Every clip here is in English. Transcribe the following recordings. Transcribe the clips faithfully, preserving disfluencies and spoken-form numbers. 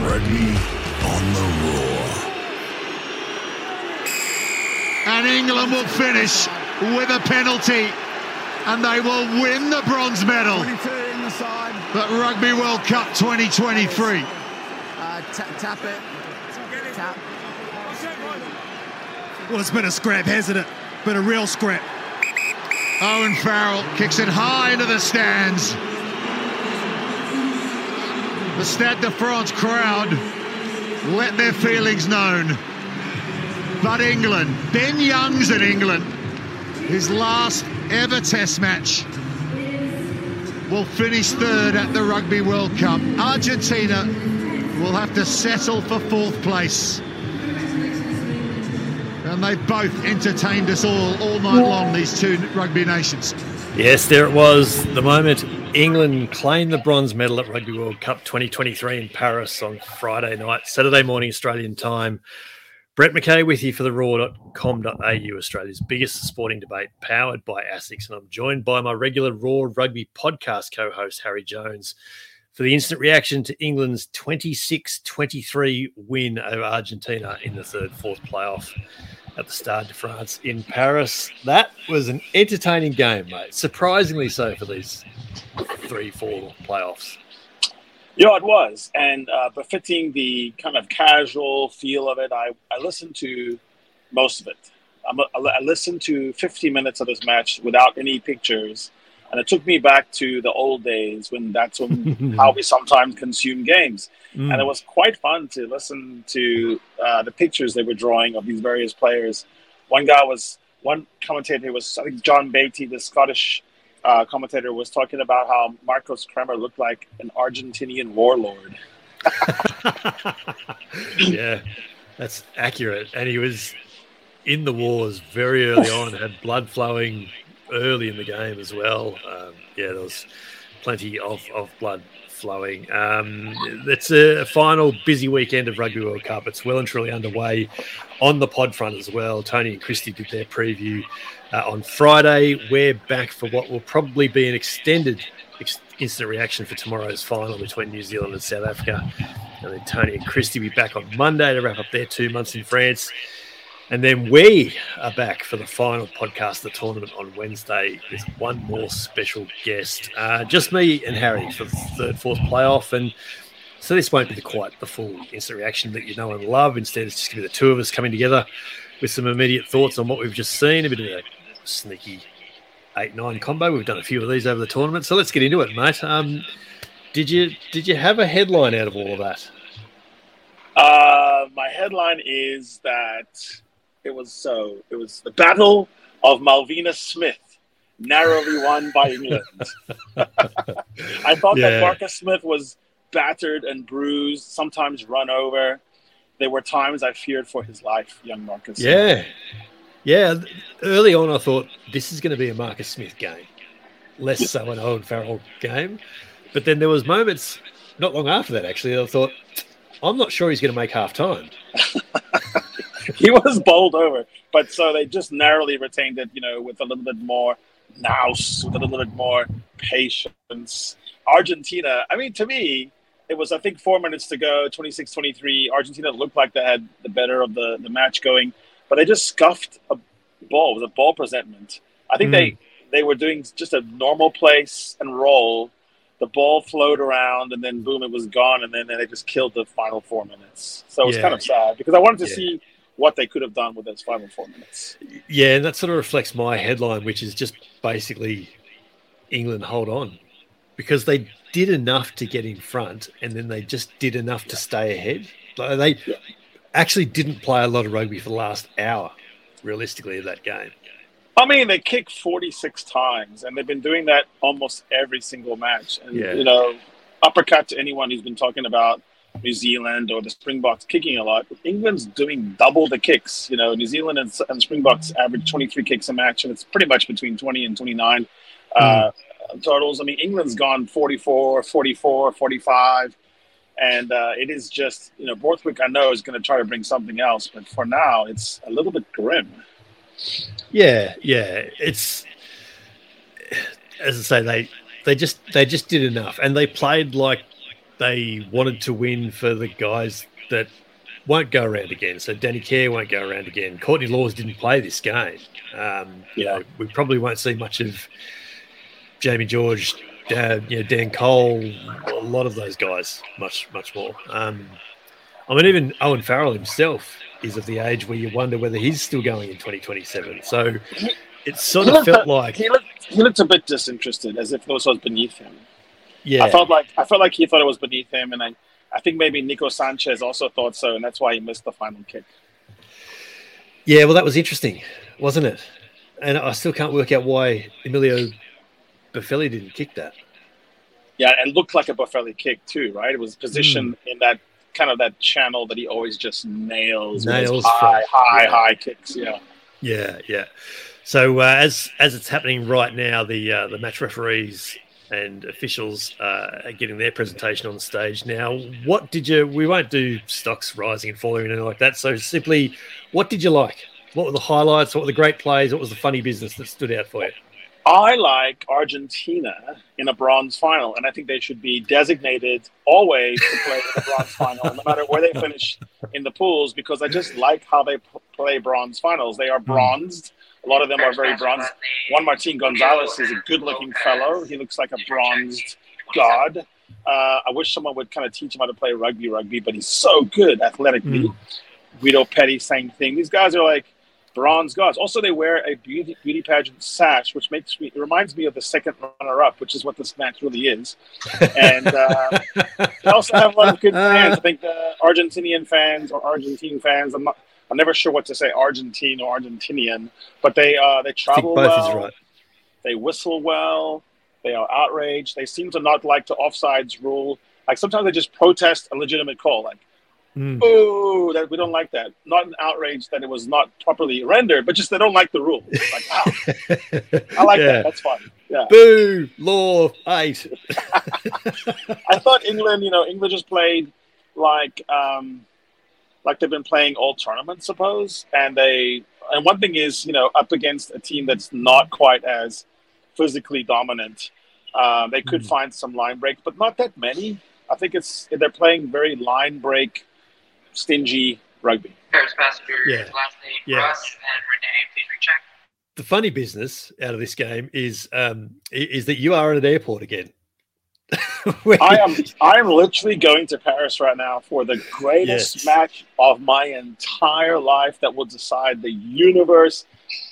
Rugby on the roar. And England will finish with a penalty, and they will win the bronze medal at Rugby World Cup twenty twenty-three. Uh, tap, tap it. Tap. Well, it's been a scrap, hasn't it? Been a real scrap. Owen Farrell kicks it high into the stands. The Stade de France crowd let their feelings known. But England, Ben Youngs in England, his last ever Test match, will finish third at the Rugby World Cup. Argentina will have to settle for fourth place. And they've both entertained us all, all night long, these two rugby nations. Yes, there it was, the moment England claimed the bronze medal at Rugby World Cup twenty twenty-three in Paris on Friday night, Saturday morning Australian time. Brett McKay with you for the raw dot com dot a u, Australia's biggest sporting debate, powered by ASICS. And I'm joined by my regular Raw Rugby podcast co-host, Harry Jones, for the instant reaction to England's twenty-six twenty-three win over Argentina in the third-fourth playoff at the Stade de France in Paris. That was an entertaining game, mate. Surprisingly so for these three, four playoffs. Yeah, it was. And uh, befitting the kind of casual feel of it, I, I listened to most of it. I'm a, I listened to fifty minutes of this match without any pictures. And it took me back to the old days when that's when, how we sometimes consume games. Mm. And it was quite fun to listen to uh, the pictures they were drawing of these various players. One guy was, one commentator was, I think John Beatty, the Scottish uh, commentator, was talking about how Marcos Kramer looked like an Argentinian warlord. Yeah, that's accurate. And he was in the wars very early on, had blood flowing early in the game as well. Um, yeah, there was plenty of, of blood flowing. Um, it's a final busy weekend of Rugby World Cup. It's well and truly underway on the pod front as well. Tony and Christy did their preview uh, on Friday. We're back for what will probably be an extended ex- instant reaction for tomorrow's final between New Zealand and South Africa. And then Tony and Christy will be back on Monday to wrap up their two months in France. And then we are back for the final podcast of the tournament on Wednesday with one more special guest. Uh, just me and Harry for the third, fourth playoff. And so this won't be quite the full instant reaction that you know and love. Instead, it's just going to be the two of us coming together with some immediate thoughts on what we've just seen. A bit of a sneaky eight nine combo. We've done a few of these over the tournament. So let's get into it, mate. Um, did you did you have a headline out of all of that? Uh, my headline is that... It was so. It was the Battle of Malvina Smith, narrowly won by England. I thought yeah. that Marcus Smith was battered and bruised, sometimes run over. There were times I feared for his life, young Marcus. Yeah, Smith. yeah. Early on, I thought this is going to be a Marcus Smith game, less so an Owen Farrell game. But then there was moments not long after that, actually, that I thought I'm not sure he's going to make half time. He was bowled over, but so they just narrowly retained it, you know, with a little bit more nous, with a little bit more patience. Argentina, I mean, to me, it was, I think, four minutes to go, twenty-six twenty-three. Argentina looked like they had the better of the, the match going, but they just scuffed a ball. It was a ball presentment. I think mm. they, they were doing just a normal place and roll. The ball flowed around, and then, boom, it was gone, and then they just killed the final four minutes. So it was yeah. kind of sad because I wanted to yeah. see what they could have done with those final four minutes. Yeah, and that sort of reflects my headline, which is just basically England hold on because they did enough to get in front and then they just did enough to stay ahead. Like they yeah. actually didn't play a lot of rugby for the last hour, realistically, of that game. I mean, they kicked forty-six times and they've been doing that almost every single match. And, yeah. you know, uppercut to anyone who's been talking about New Zealand or the Springboks kicking a lot. England's doing double the kicks. You know, New Zealand and, and Springboks average twenty-three kicks a match, and it's pretty much between twenty and twenty-nine uh, mm. totals. I mean, England's gone forty-four, forty-four, forty-five, and uh, it is just, you know, Borthwick, I know, is going to try to bring something else, but for now, it's a little bit grim. Yeah, yeah. It's, as I say, they, they just they just did enough, and they played like they wanted to win for the guys that won't go around again. So Danny Kerr won't go around again. Courtney Laws didn't play this game. Um, you know, we probably won't see much of Jamie George, uh, you know, Dan Cole, a lot of those guys, much, much more. Um, I mean, even Owen Farrell himself is of the age where you wonder whether he's still going in twenty twenty-seven. So it sort of felt like... He looked, he looked a bit disinterested, as if this was beneath him. Yeah, I felt like I felt like he thought it was beneath him, and I, I think maybe Nico Sanchez also thought so, and that's why he missed the final kick. Yeah, well, that was interesting, wasn't it? And I still can't work out why Emilio Buffelli didn't kick that. Yeah, and looked like a Buffelli kick too, right? It was positioned mm. in that kind of that channel that he always just nails, nails high, high, yeah. high kicks. Yeah, yeah, yeah. So uh, as as it's happening right now, the uh, the match referees and officials uh, are getting their presentation on stage now. What did you... We won't do stocks rising and falling and anything like that. So simply, what did you like? What were the highlights? What were the great plays? What was the funny business that stood out for you? I like Argentina in a bronze final, and I think they should be designated always to play in a bronze final, no matter where they finish in the pools, because I just like how they play bronze finals. They are bronzed. A lot of them are very bronzed. Juan Martín González is a good-looking fellow. He looks like a bronzed god. Uh, I wish someone would kind of teach him how to play rugby, rugby, but he's so good athletically. Mm. Guido Petit, same thing. These guys are like bronze gods. Also, they wear a beauty beauty pageant sash, which makes me it reminds me of the second runner-up, which is what this match really is. And uh, they also have a lot of good fans. I think the Argentinian fans or Argentine fans, I'm not... I'm never sure what to say, Argentine or Argentinian, but they uh, they travel well, right. They whistle well, they are outraged, they seem to not like the offsides rule. Like sometimes they just protest a legitimate call, like, mm. oh, that we don't like that. Not an outrage that it was not properly rendered, but just they don't like the rule. Like, wow, I like yeah. that, that's fun. Yeah. Boo, law, eight. I thought England, you know, England just played like... Um, like they've been playing all tournaments, suppose. And they, and one thing is, you know, up against a team that's not quite as physically dominant. Uh, they could mm-hmm. find some line break, but not that many. I think it's they're playing very line break, stingy rugby. First passenger, yeah. last name yeah. Ross and Renee, please recheck. The funny business out of this game is um, is that you are at an airport again. I am I am literally going to Paris right now for the greatest yes. match of my entire life that will decide the universe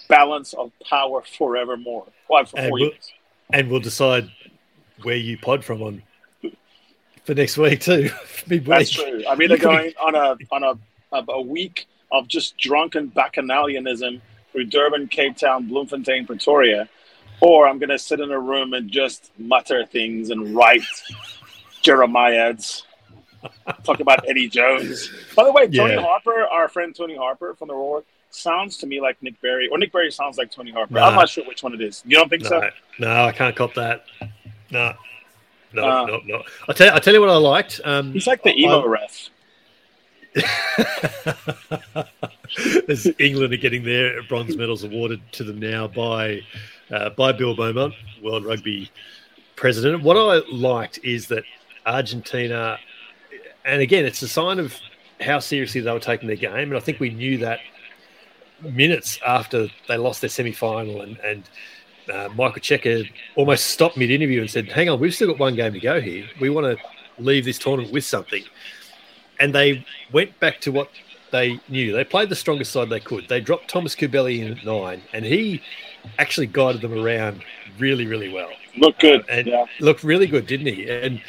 balance of power forevermore. Well, for and, four we'll, years. And we'll decide where you pod from on for next week too. That's true. I'm either going on a on a, a, a week of just drunken bacchanalianism through Durban, Cape Town, Bloemfontein, Pretoria, or I'm going to sit in a room and just mutter things and write Jeremiads. Talk about Eddie Jones. By the way, Tony yeah. Harper, our friend Tony Harper from the Roar, sounds to me like Nick Bieri. Or Nick Bieri sounds like Tony Harper. Nah. I'm not sure which one it is. You don't think no. so? No, I can't cop that. No. No, uh, no, no. I'll tell, I'll tell you what I liked. Um, he's like the emo I, ref. As England are getting their bronze medals awarded to them now by... Uh, by Bill Beaumont, World Rugby president. What I liked is that Argentina, and again, it's a sign of how seriously they were taking their game, and I think we knew that minutes after they lost their semi-final, and, and uh, Michael Cheika almost stopped mid-interview and said, hang on, we've still got one game to go here. We want to leave this tournament with something. And they went back to what they knew. They played the strongest side they could. They dropped Thomas Kubeli in at nine, and he... actually guided them around really, really well. Looked good. Uh, and yeah. Looked really good, didn't he? And,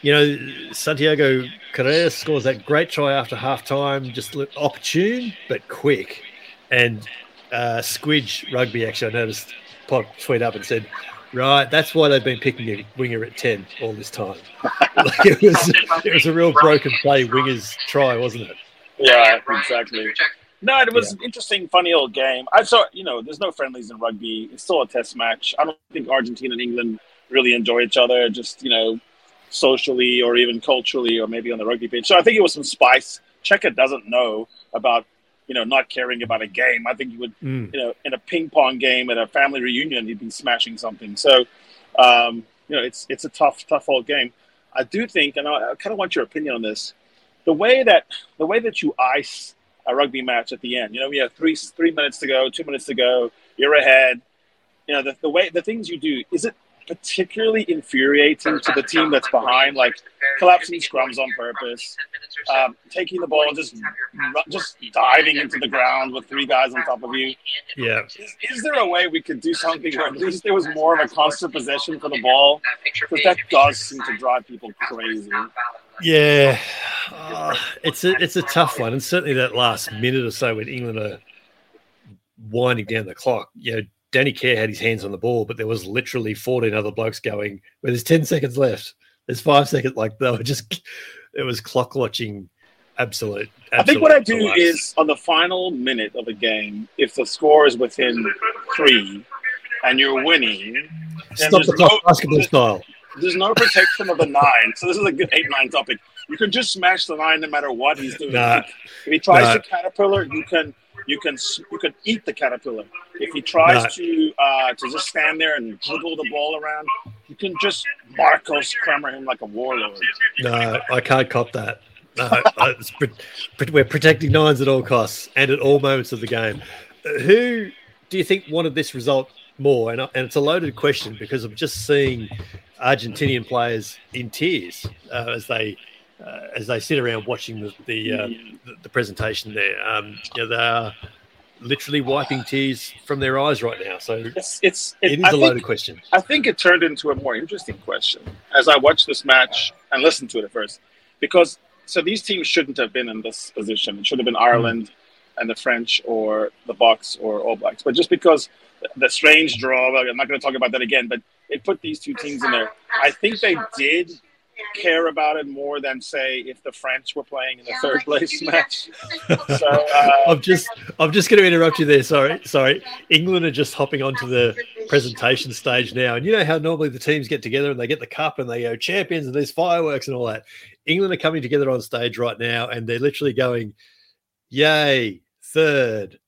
you know, Santiago Carrera scores that great try after halftime, just opportune but quick. And uh, Squidge Rugby, actually, I noticed, Pop tweet up and said, right, that's why they've been picking a winger at ten all this time. Like it, was, it was a real broken play winger's try, wasn't it? Yeah, exactly. No, it was yeah. an interesting, funny old game. I saw, you know, there's no friendlies in rugby. It's still a test match. I don't think Argentina and England really enjoy each other, just, you know, socially or even culturally or maybe on the rugby pitch. So I think it was some spice. Cheika doesn't know about, you know, not caring about a game. I think he would, mm. you know, in a ping pong game at a family reunion, he'd be smashing something. So, um, you know, it's it's a tough, tough old game. I do think, and I, I kind of want your opinion on this, the way that the way that you ice a rugby match at the end. You know, we have three three minutes to go, two minutes to go. You're ahead. You know, the, the way the things you do, is it particularly infuriating to the team that's behind, like collapsing scrums on purpose, um, taking the ball and just just diving into the ground with three guys on top of you? Yeah. Is, is there a way we could do something where at least there was more of a constant possession for the ball? Because that does seem to drive people crazy. Yeah, uh, it's a it's a tough one, and certainly that last minute or so when England are winding down the clock, you know, Danny Kerr had his hands on the ball, but there was literally fourteen other blokes going, well, there's ten seconds left. There's five seconds. Like, they were just, it was clock watching absolute, absolute. I think what I do collapse. Is on the final minute of a game, if the score is within three and you're winning, stop the clock, no, basketball style. There's no protection of the nine. So this is a good eight nine topic. You can just smash the nine no matter what he's doing. Nah, if he tries nah. to caterpillar, you can. You can you can eat the caterpillar. If he tries no. to uh, to just stand there and dribble the ball around, you can just Marcos Kramer him like a warlord. No, I can't cop that. No, I, it's pre- pre- we're protecting nines at all costs and at all moments of the game. Who do you think wanted this result more? And, and it's a loaded question because I'm just seeing Argentinian players in tears uh, as they. Uh, as they sit around watching the the, uh, the, the presentation there. Um, you know, they are literally wiping tears from their eyes right now. So it's, it's, it, it is I a think, loaded question. I think it turned into a more interesting question as I watched this match and listened to it at first. Because, so these teams shouldn't have been in this position. It should have been Ireland mm. and the French or the Box or All Blacks. But just because the strange draw, I'm not going to talk about that again, but it put these two teams in there. I think they did care about it more than, say, if the French were playing in the third place match. So uh, I'm just I'm just going to interrupt you there. Sorry, sorry. England are just hopping onto the presentation stage now, and you know how normally the teams get together and they get the cup and they go champions and there's fireworks and all that. England are coming together on stage right now, and they're literally going, "Yay, third!"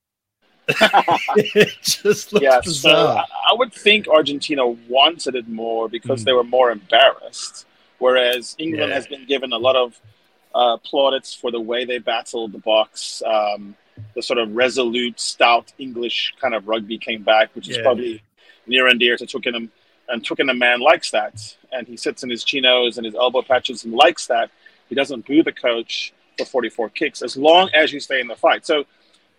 It just looks yeah, bizarre. So I would think Argentina wanted it more because mm. they were more embarrassed. Whereas England yeah. has been given a lot of uh, plaudits for the way they battled the Box, um, the sort of resolute, stout English kind of rugby came back, which is yeah. probably near and dear to Twickenham. And Twickenham man likes that. And he sits in his chinos and his elbow patches and likes that. He doesn't boo the coach for forty-four kicks as long as you stay in the fight. So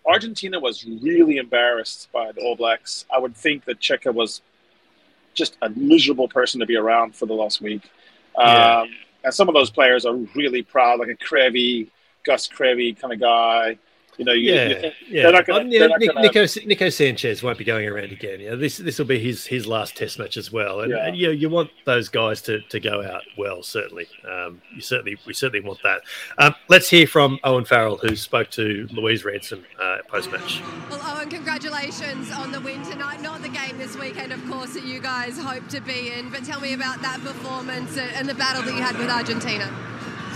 Argentina was really embarrassed by the All Blacks. I would think that Cheika was just a miserable person to be around for the last week. Yeah. Um, and some of those players are really proud, like a Creevy, Gus Creevy kind of guy. You know, you, yeah, you think, yeah. They're not gonna, um, yeah, they're not Nick, gonna... Nico, Nico Sanchez won't be going around again. You know, this this will be his his last Test match as well. And, yeah. and you know, you want those guys to, to go out well, certainly. Um, you certainly we certainly want that. Um, let's hear from Owen Farrell, who spoke to Louise Ransom uh, post match. Well, Owen, congratulations on the win tonight. Not the game this weekend, of course, that you guys hope to be in. But tell me about that performance and the battle that you had with Argentina.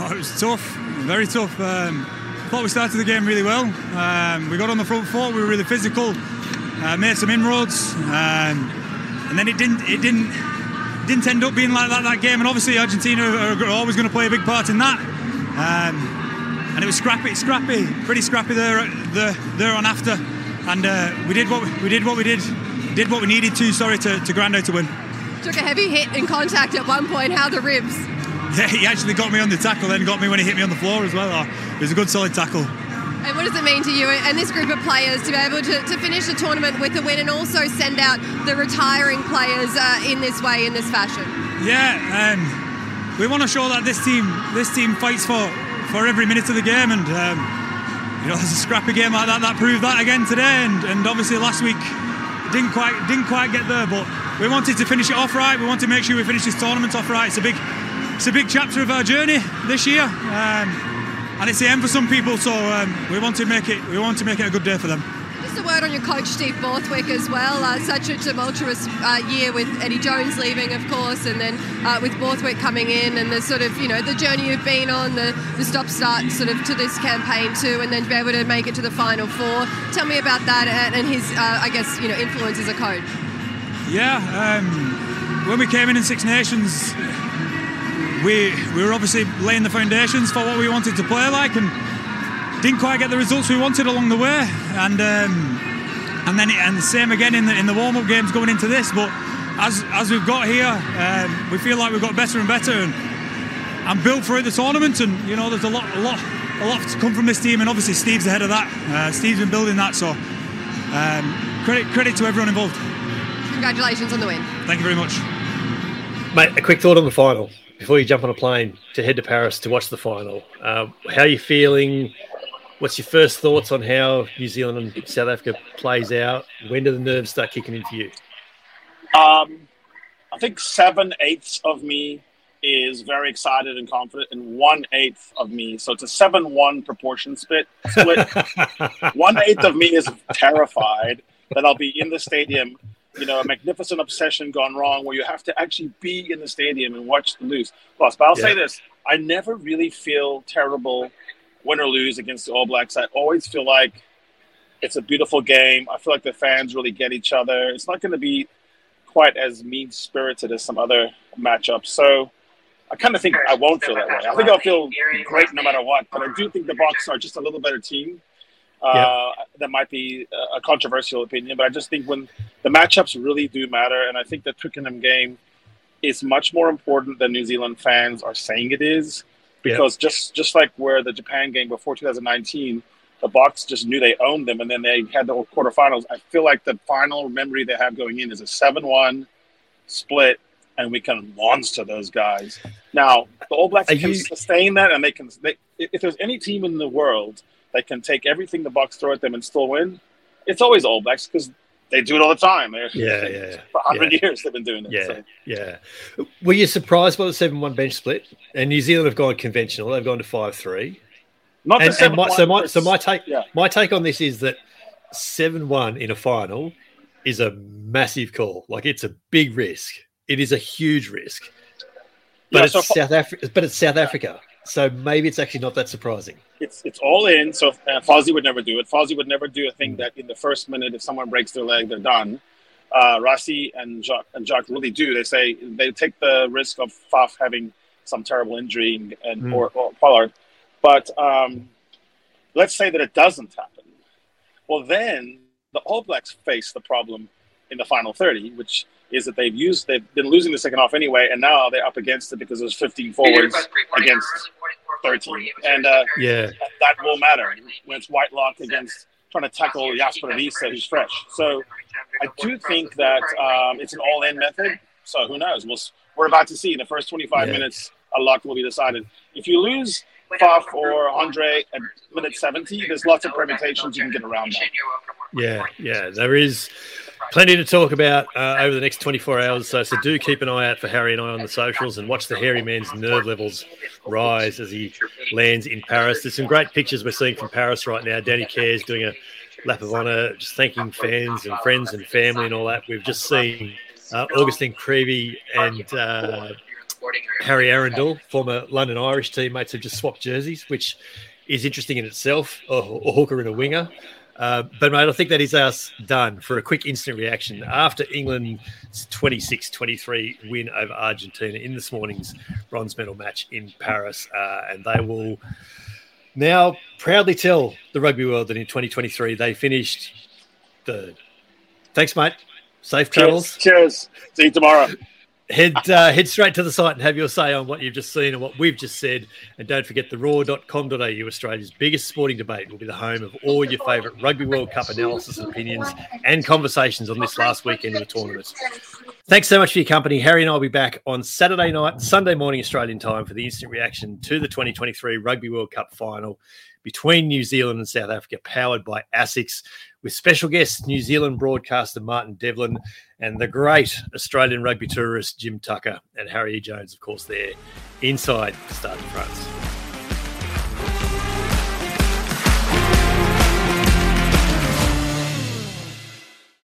Oh, it was tough, very tough. Um... I thought we started the game really well. Um, we got on the front foot. We were really physical. Uh, made some inroads, um, and then it didn't. It didn't. Didn't end up being like that that game. And obviously Argentina are always going to play a big part in that. Um, and it was scrappy, scrappy, pretty scrappy there, there, there on after. And uh, we did what we, we did what we did, did what we needed to. Sorry to, to Grando to win. Took a heavy hit in contact at one point. How the ribs? Yeah, he actually got me on the tackle, then got me when he hit me on the floor as well. It was a good, solid tackle. And what does it mean to you and this group of players to be able to, to finish the tournament with a win and also send out the retiring players uh, in this way, in this fashion? Yeah, um, we want to show that this team, this team fights for, for every minute of the game, and um, you know, it was a scrappy game like that that proved that again today, and, and obviously last week didn't quite didn't quite get there, but we wanted to finish it off right. We wanted to make sure we finish this tournament off right. It's a big. It's a big chapter of our journey this year, um, and it's the end for some people. So um, we want to make it. We want to make it a good day for them. Just a word on your coach, Steve Borthwick, as well. Uh, such a tumultuous uh, year with Eddie Jones leaving, of course, and then uh, with Borthwick coming in, and the sort of you know the journey you've been on, the, the stop-start sort of to this campaign too, and then to be able to make it to the final four. Tell me about that and, and his, uh, I guess, you know, influence as a coach. Yeah, um, when we came in in Six Nations. we, we were obviously laying the foundations for what we wanted to play like, and didn't quite get the results we wanted along the way. And um, and then it, and the same again in the in the warm-up games going into this. But as as we've got here, um, we feel like we've got better and better, and and built through the tournament. And you know, there's a lot a lot a lot to come from this team. And obviously, Steve's ahead of that. Uh, Steve's been building that. So um, credit credit to everyone involved. Congratulations on the win. Thank you very much. Mate, a quick thought on the final before you jump on a plane to head to Paris to watch the final. Uh, how are you feeling? What's your first thoughts on how New Zealand and South Africa plays out? When do the nerves start kicking in for you? Um, I think seven-eighths of me is very excited and confident, and one-eighth of me. So it's a seven one proportion split. split. One-eighth of me is terrified that I'll be in the stadium. You know, a magnificent obsession gone wrong where you have to actually be in the stadium and watch the lose. But I'll yeah. say this. I never really feel terrible win or lose against the All Blacks. I always feel like it's a beautiful game. I feel like the fans really get each other. It's not going to be quite as mean-spirited as some other matchups. So I kind of think I won't feel that way. I think I'll feel great no matter what. But I do think the Boks are just a little better team. Uh, yeah. That might be a controversial opinion. But I just think when the matchups really do matter, and I think the Twickenham game is much more important than New Zealand fans are saying it is. Because yep. just, just like where the Japan game before two thousand nineteen, the Boks just knew they owned them, and then they had the quarterfinals. I feel like the final memory they have going in is a seven one split, and we can monster those guys. Now, the All Blacks Are can you... sustain that, and they can. They, if there's any team in the world that can take everything the Boks throw at them and still win, it's always All Blacks because they do it all the time. They're, yeah, yeah, yeah. For one hundred yeah. years they've been doing it. Yeah, so. yeah. Were you surprised by the seven one bench split? And New Zealand have gone conventional. They've gone to five three. Not and, the and my, so, my, so my take yeah. my take on this is that seven one in a final is a massive call. Like, it's a big risk. It is a huge risk. But, yeah, it's, so South Afri- but it's South Africa. So maybe it's actually not that surprising. It's it's all in. So uh, Fozzie would never do it. Fozzie would never do a thing that in the first minute, if someone breaks their leg, they're done. Uh, Rassi and Jacques, and Jacques really do. They say they take the risk of Faf having some terrible injury and, and mm. or, or Pollard. But um, let's say that it doesn't happen. Well, then the All Blacks face the problem in the final thirty, which is that they've used they've been losing the second half anyway, and now they're up against it because there's fifteen forwards against thirteen, and uh, yeah, that will matter when it's Whitelock against trying to tackle Jasper Risa, who's fresh. So I do think that um, it's an all-in method. So who knows? We'll, we're about to see in the first twenty-five yeah. minutes a lot will be decided. If you lose Faf or Andre at minute seventy, there's lots of permutations you can get around that. Yeah, yeah, there is. Plenty to talk about uh, over the next twenty-four hours. So, so do keep an eye out for Harry and I on the socials and watch the hairy man's nerve levels rise as he lands in Paris. There's some great pictures we're seeing from Paris right now. Danny Kerr is doing a lap of honour, just thanking fans and friends and family and all that. We've just seen uh, Augustine Creevy and uh, Harry Arundel, former London Irish teammates, have just swapped jerseys, which is interesting in itself, a, a hooker and a winger. Uh, but, mate, I think that is us done for a quick instant reaction after England's twenty-six twenty-three win over Argentina in this morning's bronze medal match in Paris. Uh, and they will now proudly tell the rugby world that in twenty twenty-three they finished third. Thanks, mate. Safe travels. Cheers. Cheers. See you tomorrow. Head uh, head straight to the site and have your say on what you've just seen and what we've just said. And don't forget the raw dot com dot a u, Australia's biggest sporting debate, will be the home of all your favourite Rugby World Cup analysis, opinions and conversations on this last weekend of the tournament. Thanks so much for your company. Harry and I will be back on Saturday night, Sunday morning Australian time for the instant reaction to the twenty twenty-three Rugby World Cup final between New Zealand and South Africa, powered by ASICS, with special guests New Zealand broadcaster Martin Devlin and the great Australian rugby tourist Jim Tucker and Harry Jones, of course, there inside the Stade de France.